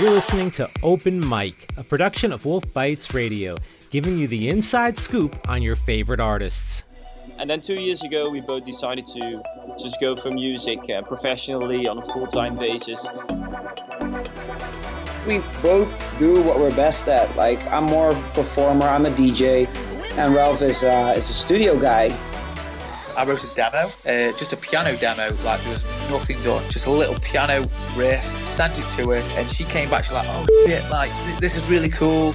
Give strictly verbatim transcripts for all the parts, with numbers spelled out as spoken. You're listening to Open Mic, a production of Wolf Bites Radio, giving you the inside scoop on your favorite artists. And then two years ago, we both decided to just go for music uh, professionally on a full-time basis. We both do what we're best at. Like, I'm more of a performer, I'm a D J, and Ralph is, uh, is a studio guy. I wrote a demo, uh, just a piano demo, like there was nothing done, just a little piano riff, sent it to her, and she came back, she's like, oh shit, like, th- this is really cool.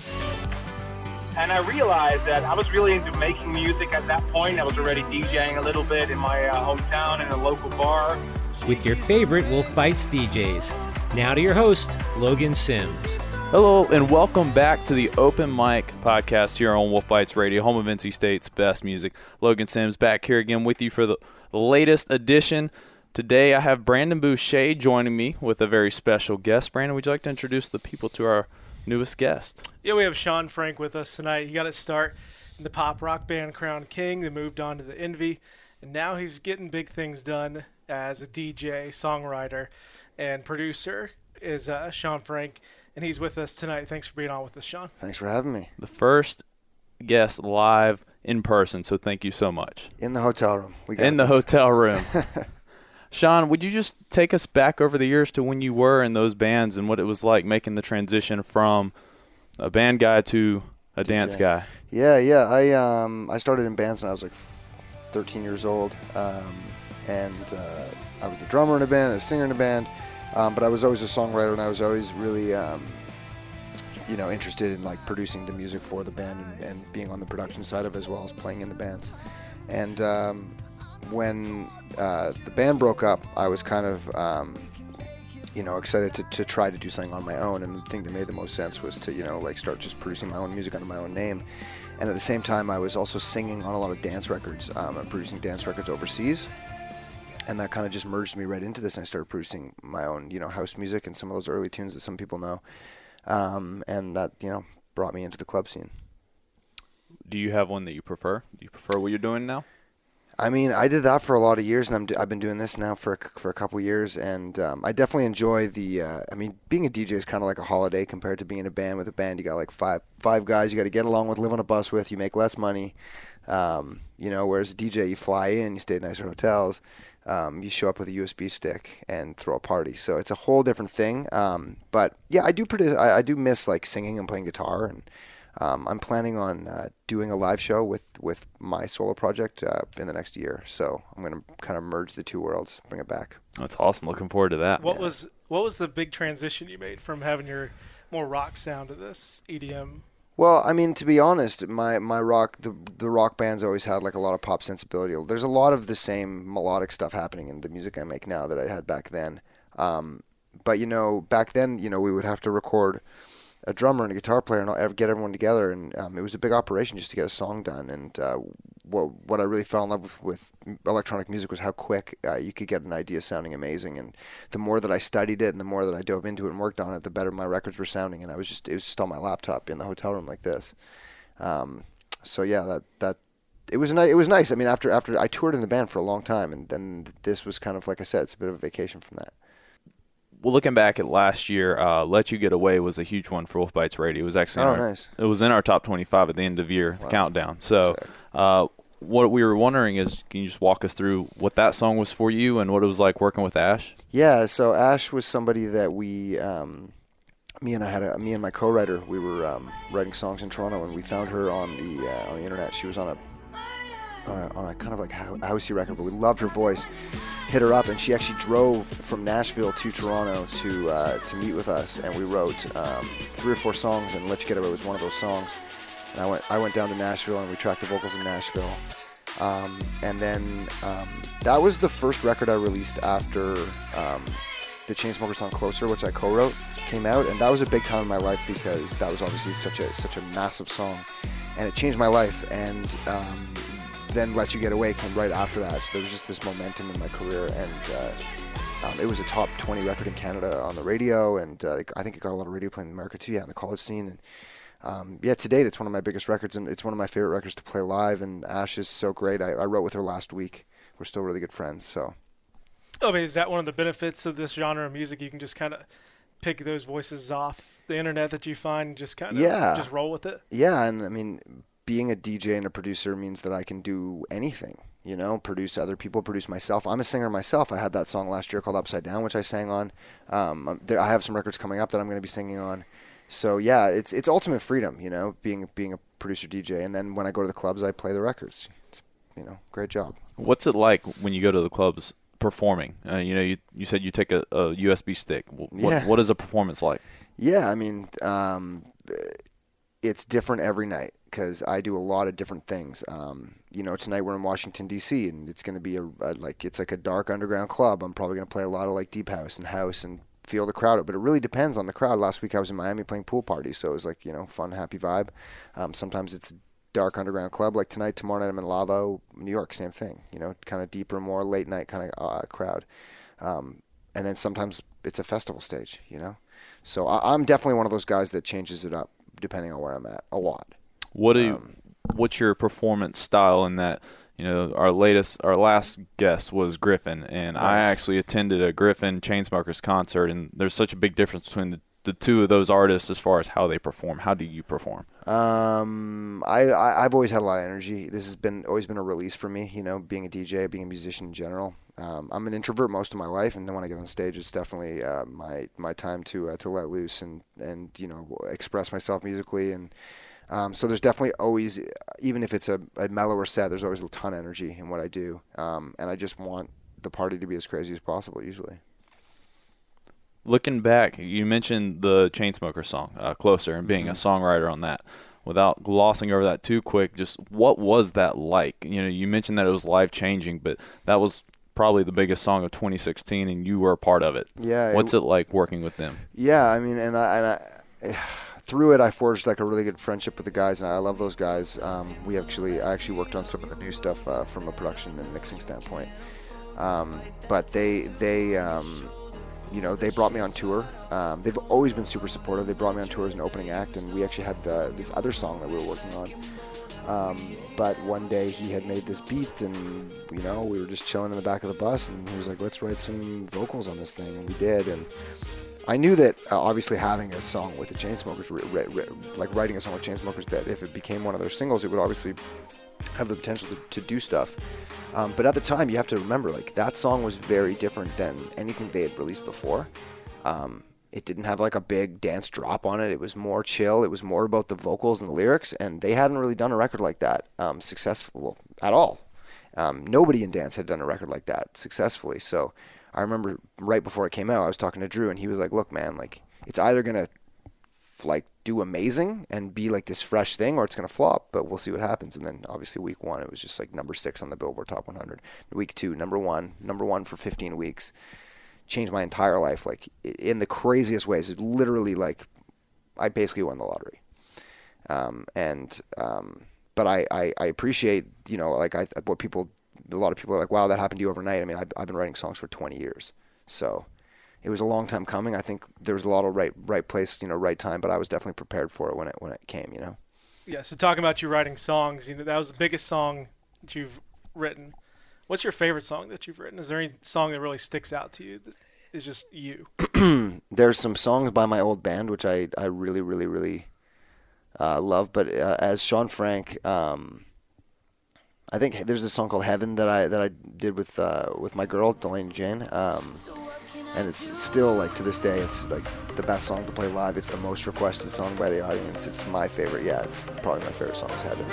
And I realized that I was really into making music at that point. I was already DJing a little bit in my uh, hometown in a local bar. With your favorite Wolf Bites D Js. Now to your host, Logan Sims. Hello, and welcome back to the Open Mic podcast here on Wolf Bites Radio, home of N C State's best music. Logan Sims back here again with you for the latest edition. Today I have Brandon Boucher joining me with a very special guest. Brandon, would you like to introduce the people to our newest guest? Yeah, we have Sean Frank with us tonight. He got his start in the pop rock band Crown King, then moved on to the Envy, and now he's getting big things done as a D J, songwriter, and producer is uh, Sean Frank, and he's with us tonight. Thanks for being on with us, Sean. Thanks for having me. The first guest live in person, so thank you so much. In the hotel room. We got in this. The hotel room. Sean, would you just take us back over the years to when you were in those bands and what it was like making the transition from a band guy to a D J. Dance guy? Yeah, yeah. I um I started in bands when I was like thirteen years old, um, and uh, I was the drummer in a band, the singer in a band, um, but I was always a songwriter, and I was always really um, you know interested in like producing the music for the band and, and being on the production side of it as well as playing in the bands, and. Um, When uh, the band broke up, I was kind of, um, you know, excited to, to try to do something on my own. And the thing that made the most sense was to, you know, like start just producing my own music under my own name. And at the same time, I was also singing on a lot of dance records um, and producing dance records overseas. And that kind of just merged me right into this. And I started producing my own, you know, house music and some of those early tunes that some people know. Um, and that, you know, brought me into the club scene. Do you have one that you prefer? Do you prefer what you're doing now? I mean, I did that for a lot of years, and I'm do- I've been doing this now for a, for a couple years, and um, I definitely enjoy the. Uh, I mean, being a D J is kind of like a holiday compared to being in a band. With a band, you got like five five guys you got to get along with, live on a bus with. You make less money, um, you know. Whereas a D J, you fly in, you stay at nicer hotels, um, you show up with a U S B stick and throw a party. So it's a whole different thing. Um, but yeah, I do pretty. I, I do miss like singing and playing guitar and. Um, I'm planning on uh, doing a live show with, with my solo project uh, in the next year. So I'm going to kind of merge the two worlds, bring it back. That's awesome. Looking forward to that. What yeah. was what was the big transition you made from having your more rock sound to this E D M? Well, I mean, to be honest, my, my rock, the, the rock bands always had like a lot of pop sensibility. There's a lot of the same melodic stuff happening in the music I make now that I had back then. Um, but, you know, back then, you know, we would have to record a drummer and a guitar player and I'll get everyone together, and um, it was a big operation just to get a song done. And uh, what what I really fell in love with, with electronic music was how quick uh, you could get an idea sounding amazing. And the more that I studied it and the more that I dove into it and worked on it, the better my records were sounding. And I was just it was just on my laptop in the hotel room like this. Um, so yeah, that that it was ni- it was nice. I mean, after after I toured in the band for a long time, and then this was kind of like I said, it's a bit of a vacation from that. Well, looking back at last year, uh, Let You Get Away was a huge one for Wolf Bites Radio. It was actually oh, in our, nice. It was in our top twenty-five at the end of year, wow. The countdown. So uh, what we were wondering is, can you just walk us through what that song was for you and what it was like working with Ash? Yeah, so Ash was somebody that we, um, me and I had a, me and my co-writer, we were um, writing songs in Toronto, and we found her on the uh, on the internet. She was on a, on a on a kind of like housey record, but we loved her voice. Hit her up, and she actually drove from Nashville to Toronto to uh, to meet with us, and we wrote um, three or four songs, and Let You Get Away was one of those songs. And I went I went down to Nashville, and we tracked the vocals in Nashville, um, and then um, that was the first record I released after um, the Chainsmokers song "Closer," which I co-wrote, came out, and that was a big time in my life because that was obviously such a such a massive song, and it changed my life. And um, then Let You Get Away came right after that, so there was just this momentum in my career, and uh, um, it was a top twenty record in Canada on the radio, and uh, I think it got a lot of radio play in America too, yeah, in the college scene, and um, yeah, to date, it's one of my biggest records, and it's one of my favorite records to play live, and Ash is so great. I, I wrote with her last week. We're still really good friends, so. I mean, is that one of the benefits of this genre of music? You can just kind of pick those voices off the internet that you find and just kind of yeah. just roll with it. Yeah, and I mean, being a D J and a producer means that I can do anything, you know, produce other people, produce myself. I'm a singer myself. I had that song last year called Upside Down, which I sang on. Um, there, I have some records coming up that I'm going to be singing on. So yeah, it's it's ultimate freedom, you know, being being a producer D J. And then when I go to the clubs, I play the records. It's, you know, great job. What's it like when you go to the clubs performing? Uh, you know, you you said you take a, a U S B stick. What, yeah. what is a performance like? Yeah, I mean, um, it's different every night because I do a lot of different things. Um, you know, tonight we're in Washington, D C, and it's going to be a, a like it's like a dark underground club. I'm probably going to play a lot of like deep house and house and feel the crowd up, but it really depends on the crowd. Last week I was in Miami playing pool parties, so it was like, you know, fun, happy vibe. Um, sometimes it's dark underground club like tonight. Tomorrow night I'm in Lavo, New York, same thing, you know, kind of deeper, more late night kind of uh, crowd. Um, and then sometimes it's a festival stage, you know? So I, I'm definitely one of those guys that changes it up depending on where I'm at a lot. What do you, um, what's your performance style in that? You know, our latest, our last guest was Griffin, and nice. I actually attended a Griffin Chainsmokers concert, and there's such a big difference between the, the two of those artists as far as how they perform. How do you perform? Um, I, I I've always had a lot of energy. This has been always been a release for me. You know, being a D J, being a musician in general. Um, I'm an introvert most of my life, and then when I get on stage, it's definitely uh, my my time to uh, to let loose and and you know express myself musically and. Um, so there's definitely always, even if it's a, a mellower set, there's always a ton of energy in what I do. Um, and I just want the party to be as crazy as possible, usually. Looking back, you mentioned the Chainsmokers song, uh, Closer, and being mm-hmm. a songwriter on that. Without glossing over that too quick, just what was that like? You know, you mentioned that it was life-changing, but that was probably the biggest song of twenty sixteen, and you were a part of it. Yeah. What's it, it like working with them? Yeah, I mean, and I... And I through it, I forged like a really good friendship with the guys, and I love those guys. Um, we actually, I actually worked on some of the new stuff uh, from a production and mixing standpoint. Um, but they, they, um, you know, they brought me on tour. Um, they've always been super supportive. They brought me on tour as an opening act, and we actually had the, this other song that we were working on. Um, but one day he had made this beat, and you know, we were just chilling in the back of the bus, and he was like, "Let's write some vocals on this thing," and we did, and. I knew that uh, obviously having a song with the Chainsmokers, re- re- like writing a song with Chainsmokers, that if it became one of their singles, it would obviously have the potential to, to do stuff. Um, but at the time, you have to remember, like that song was very different than anything they had released before. Um, it didn't have like a big dance drop on it. It was more chill. It was more about the vocals and the lyrics, and they hadn't really done a record like that um, successful at all. Um, nobody in dance had done a record like that successfully, so... I remember right before it came out, I was talking to Drew, and he was like, "Look, man, like it's either gonna like do amazing and be like this fresh thing, or it's gonna flop. But we'll see what happens." And then obviously, week one, it was just like number six on the Billboard Top one hundred. Week two, number one, number one for fifteen weeks. Changed my entire life, like in the craziest ways. It literally, like, I basically won the lottery. Um, and um, but I, I I appreciate, you know, like I what people. A lot of people are like, wow, that happened to you overnight. I mean, I've, I've been writing songs for twenty years. So it was a long time coming. I think there was a lot of right right place, you know, right time, but I was definitely prepared for it when it when it came, you know? Yeah, so talking about you writing songs, you know, that was the biggest song that you've written. What's your favorite song that you've written? Is there any song that really sticks out to you that is just you? There's some songs by my old band, which I, I really, really, really uh, love. But uh, as Sean Frank... Um, I think there's a song called Heaven that I that I did with uh, with my girl Delaney Jane, um, and it's still like to this day it's like the best song to play live. It's the most requested song by the audience. It's my favorite. Yeah, it's probably my favorite song is Heaven.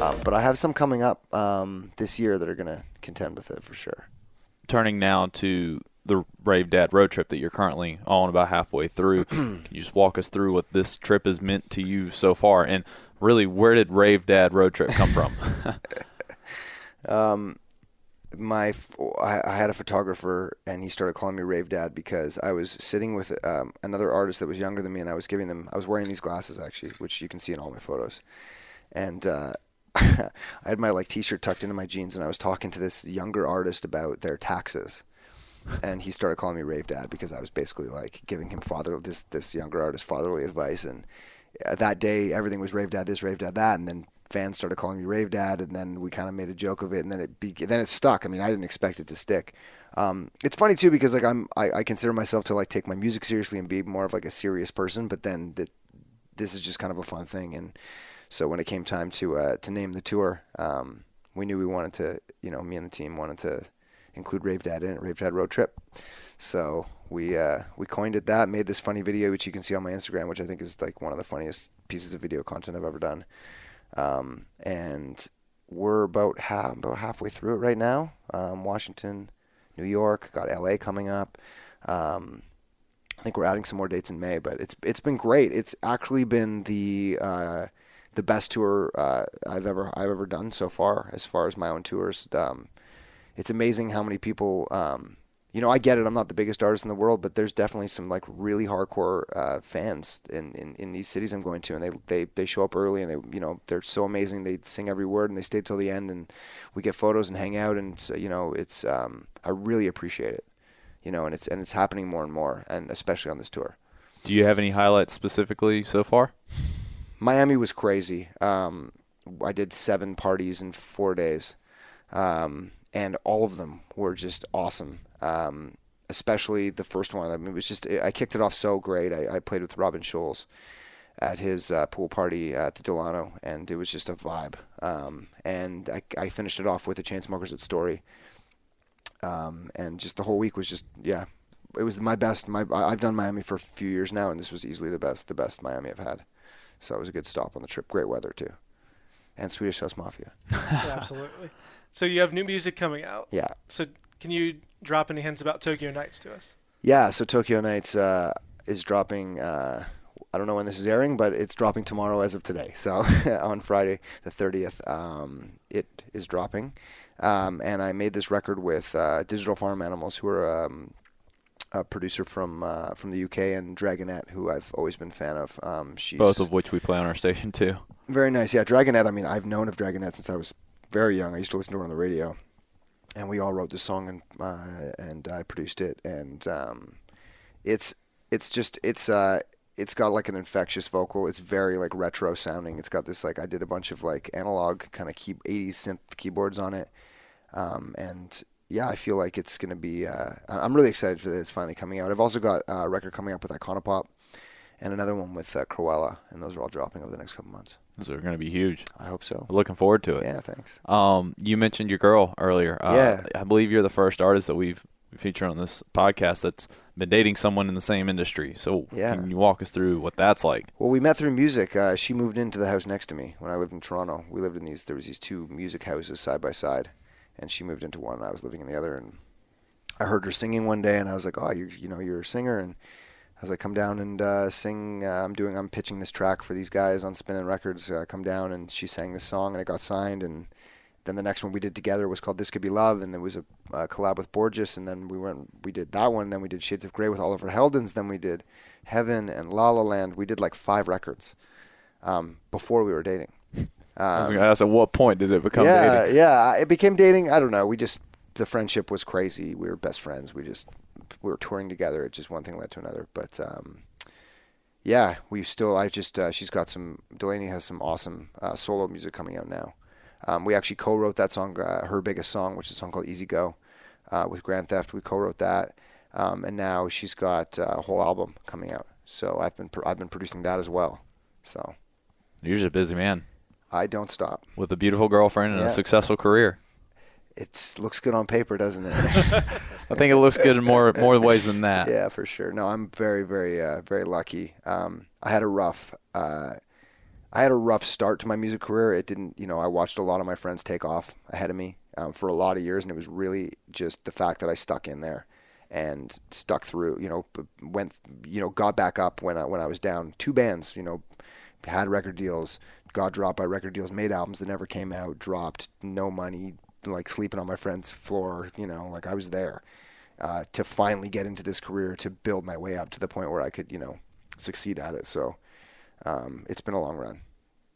Um, but I have some coming up um, this year that are gonna contend with it for sure. Turning now to the Rave Dad road trip that you're currently on about halfway through, can you just walk us through what this trip has meant to you so far? And really, where did Rave Dad road trip come from? um, my, I, I had a photographer, and he started calling me Rave Dad because I was sitting with um, another artist that was younger than me, and I was giving them, I was wearing these glasses, actually, which you can see in all my photos. And uh I had my like t-shirt tucked into my jeans, and I was talking to this younger artist about their taxes, and he started calling me Rave Dad because I was basically like giving him father this this younger artist fatherly advice, and that day everything was Rave Dad this, Rave Dad that, and then fans started calling me Rave Dad, and then we kind of made a joke of it, and then it be- then it stuck. I mean, I didn't expect it to stick. Um, it's funny too because like I'm I, I consider myself to like take my music seriously and be more of like a serious person, but then the, this is just kind of a fun thing. And so when it came time to uh, to name the tour, um, we knew we wanted to, you know, me and the team wanted to include Rave Dad in it, Rave Dad Road Trip. So we uh, we coined it that, made this funny video which you can see on my Instagram, which I think is like one of the funniest pieces of video content I've ever done. Um, and we're about half about halfway through it right now. Um, Washington, New York, got L A coming up. Um, I think we're adding some more dates in May, but it's it's been great. It's actually been the uh, the best tour uh, I've ever I've ever done so far, as far as my own tours. Um, it's amazing how many people. Um, you know, I get it. I'm not the biggest artist in the world, but there's definitely some like really hardcore uh, fans in, in, in these cities I'm going to, and they, they they show up early, and they you know they're so amazing. They sing every word, and they stay till the end, and we get photos and hang out, and so, you know it's um, I really appreciate it, you know, and it's and it's happening more and more, and especially on this tour. Do you have any highlights specifically so far? Miami was crazy. Um, I did seven parties in four days, um, and all of them were just awesome. Um, especially the first one. I mean, it was just, I kicked it off so great. I, I played with Robin Schulz at his uh, pool party at the Delano, and it was just a vibe. Um, and I, I finished it off with the Chainsmokers at Story. Um, and just the whole week was just, yeah, it was my best. My I've done Miami for a few years now, and this was easily the best, the best Miami I've had. So it was a good stop on the trip. Great weather too. And Swedish House Mafia. Yeah, absolutely. So you have new music coming out. Yeah. So can you drop any hints about Tokyo Nights to us? Yeah, so Tokyo Nights uh, is dropping, uh, I don't know when this is airing, but it's dropping tomorrow as of today. So on Friday the thirtieth, um, it is dropping. Um, and I made this record with uh, Digital Farm Animals, who are um, a producer from uh, from the U K, and Dragonette, who I've always been a fan of. Um, she's both of which we play on our station too. Very nice. Yeah, Dragonette, I mean, I've known of Dragonette since I was very young. I used to listen to her on the radio. And we all wrote this song, and uh, and I produced it, and um, it's it's just it's uh it's got like an infectious vocal. It's very like retro sounding. It's got this like I did a bunch of like analog kind of key eighties synth keyboards on it, um, and yeah, I feel like it's gonna be. Uh, I'm really excited for this. It's finally coming out. I've also got a record coming up with Icona Pop, and another one with uh, Cruella, and those are all dropping over the next couple months. Those are going to be huge. I hope so. We're looking forward to it. Yeah, thanks. Um, you mentioned your girl earlier. Uh, yeah. I believe you're the first artist that we've featured on this podcast that's been dating someone in the same industry. So yeah. Can you walk us through what that's like? Well, we met through music. Uh, she moved into the house next to me when I lived in Toronto. We lived in these, there was these two music houses side by side, and she moved into one, and I was living in the other. And I heard her singing one day, and I was like, oh, you you know, you're a singer, and I was like, come down and uh, sing. Uh, I'm doing. I'm pitching this track for these guys on Spinning Records. Uh, come down, and she sang this song, and it got signed. And then the next one we did together was called This Could Be Love, and there was a uh, collab with Borges. And then we went, we did that one. And then we did Shades of Grey with Oliver Heldens. Then we did Heaven and La La Land. We did like five records um, before we were dating. Um, I was going to ask, at what point did it become yeah, dating? Yeah, it became dating. I don't know. We just the friendship was crazy. We were best friends. We just. We were touring together. It just one thing led to another, but um, yeah, we still. I just uh, she's got some. Delaney has some awesome uh, solo music coming out now. Um, we actually co-wrote that song, uh, her biggest song, which is a song called "Easy Go," uh, with Grand Theft. We co-wrote that, um, and now she's got uh, a whole album coming out. So I've been pro- I've been producing that as well. So you're just a busy man. I don't stop. With a beautiful girlfriend and yeah. a successful career. It looks good on paper, doesn't it? I think it looks good in more more ways than that. Yeah, for sure. No, I'm very, very, uh, very lucky. Um, I had a rough, uh, I had a rough start to my music career. It didn't, you know, I watched a lot of my friends take off ahead of me um, for a lot of years, and it was really just the fact that I stuck in there and stuck through. You know, went, you know, got back up when I when I was down. Two bands, you know, had record deals, got dropped by record deals, made albums that never came out, dropped, no money. Like sleeping on my friend's floor, you know, like I was there uh, to finally get into this career, to build my way up to the point where I could, you know, succeed at it. So um, it's been a long run,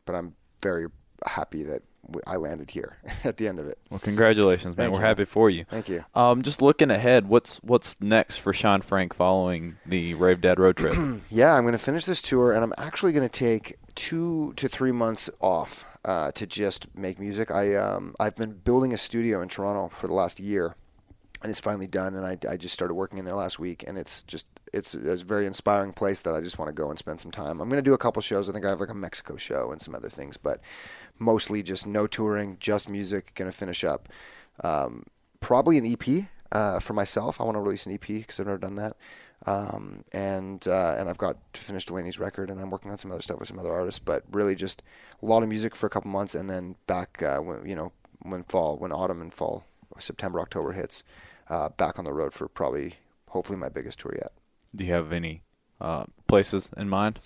but I'm very happy that I landed here at the end of it. Well, congratulations, man. Thank We're you. happy for you. Thank you. Um, just looking ahead, what's what's next for Sean Frank following the Rave Dad road trip? Yeah, I'm going to finish this tour, and I'm actually going to take two to three months off uh, to just make music. I um, I've been building a studio in Toronto for the last year, and it's finally done. And I I just started working in there last week, and it's just. It's a very inspiring place that I just want to go and spend some time. I'm going to do a couple shows. I think I have like a Mexico show and some other things, but mostly just no touring, just music. Going to finish up. Um, probably an E P uh, for myself. I want to release an E P because I've never done that. Um, and uh, and I've got to finish Delaney's record, and I'm working on some other stuff with some other artists, but really just a lot of music for a couple months, and then back uh, when, you know, when fall, when autumn and fall, September, October hits, uh, back on the road for probably, hopefully my biggest tour yet. Do you have any uh, places in mind?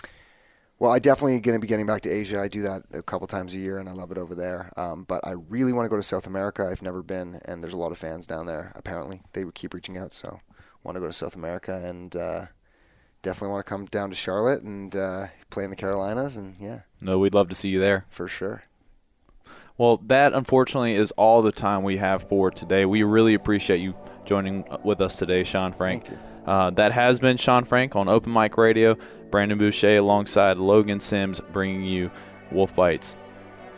Well, I definitely going to be getting back to Asia. I do that a couple times a year, and I love it over there. Um, but I really want to go to South America. I've never been, and there's a lot of fans down there, apparently. They would keep reaching out, so want to go to South America. And uh, definitely want to come down to Charlotte and uh, play in the Carolinas. And yeah. No, we'd love to see you there. For sure. Well, that, unfortunately, is all the time we have for today. We really appreciate you joining with us today, Sean Frank. Thank you. Uh, that has been Sean Frank on Open Mic Radio. Brandon Boucher alongside Logan Sims bringing you Wolf Bites,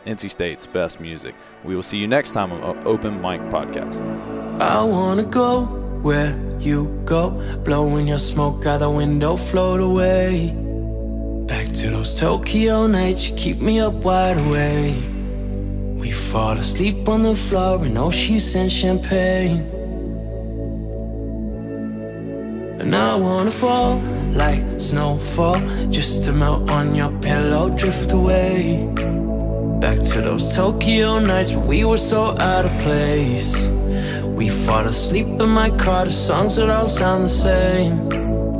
N C State's best music. We will see you next time on Open Mic Podcast. I want to go where you go. Blowing your smoke out the window, float away. Back to those Tokyo nights, you keep me up wide awake. We fall asleep on the floor and oh, she sent champagne. And I wanna fall like snowfall, just to melt on your pillow, drift away. Back to those Tokyo nights where we were so out of place. We fall asleep in my car, the songs that all sound the same.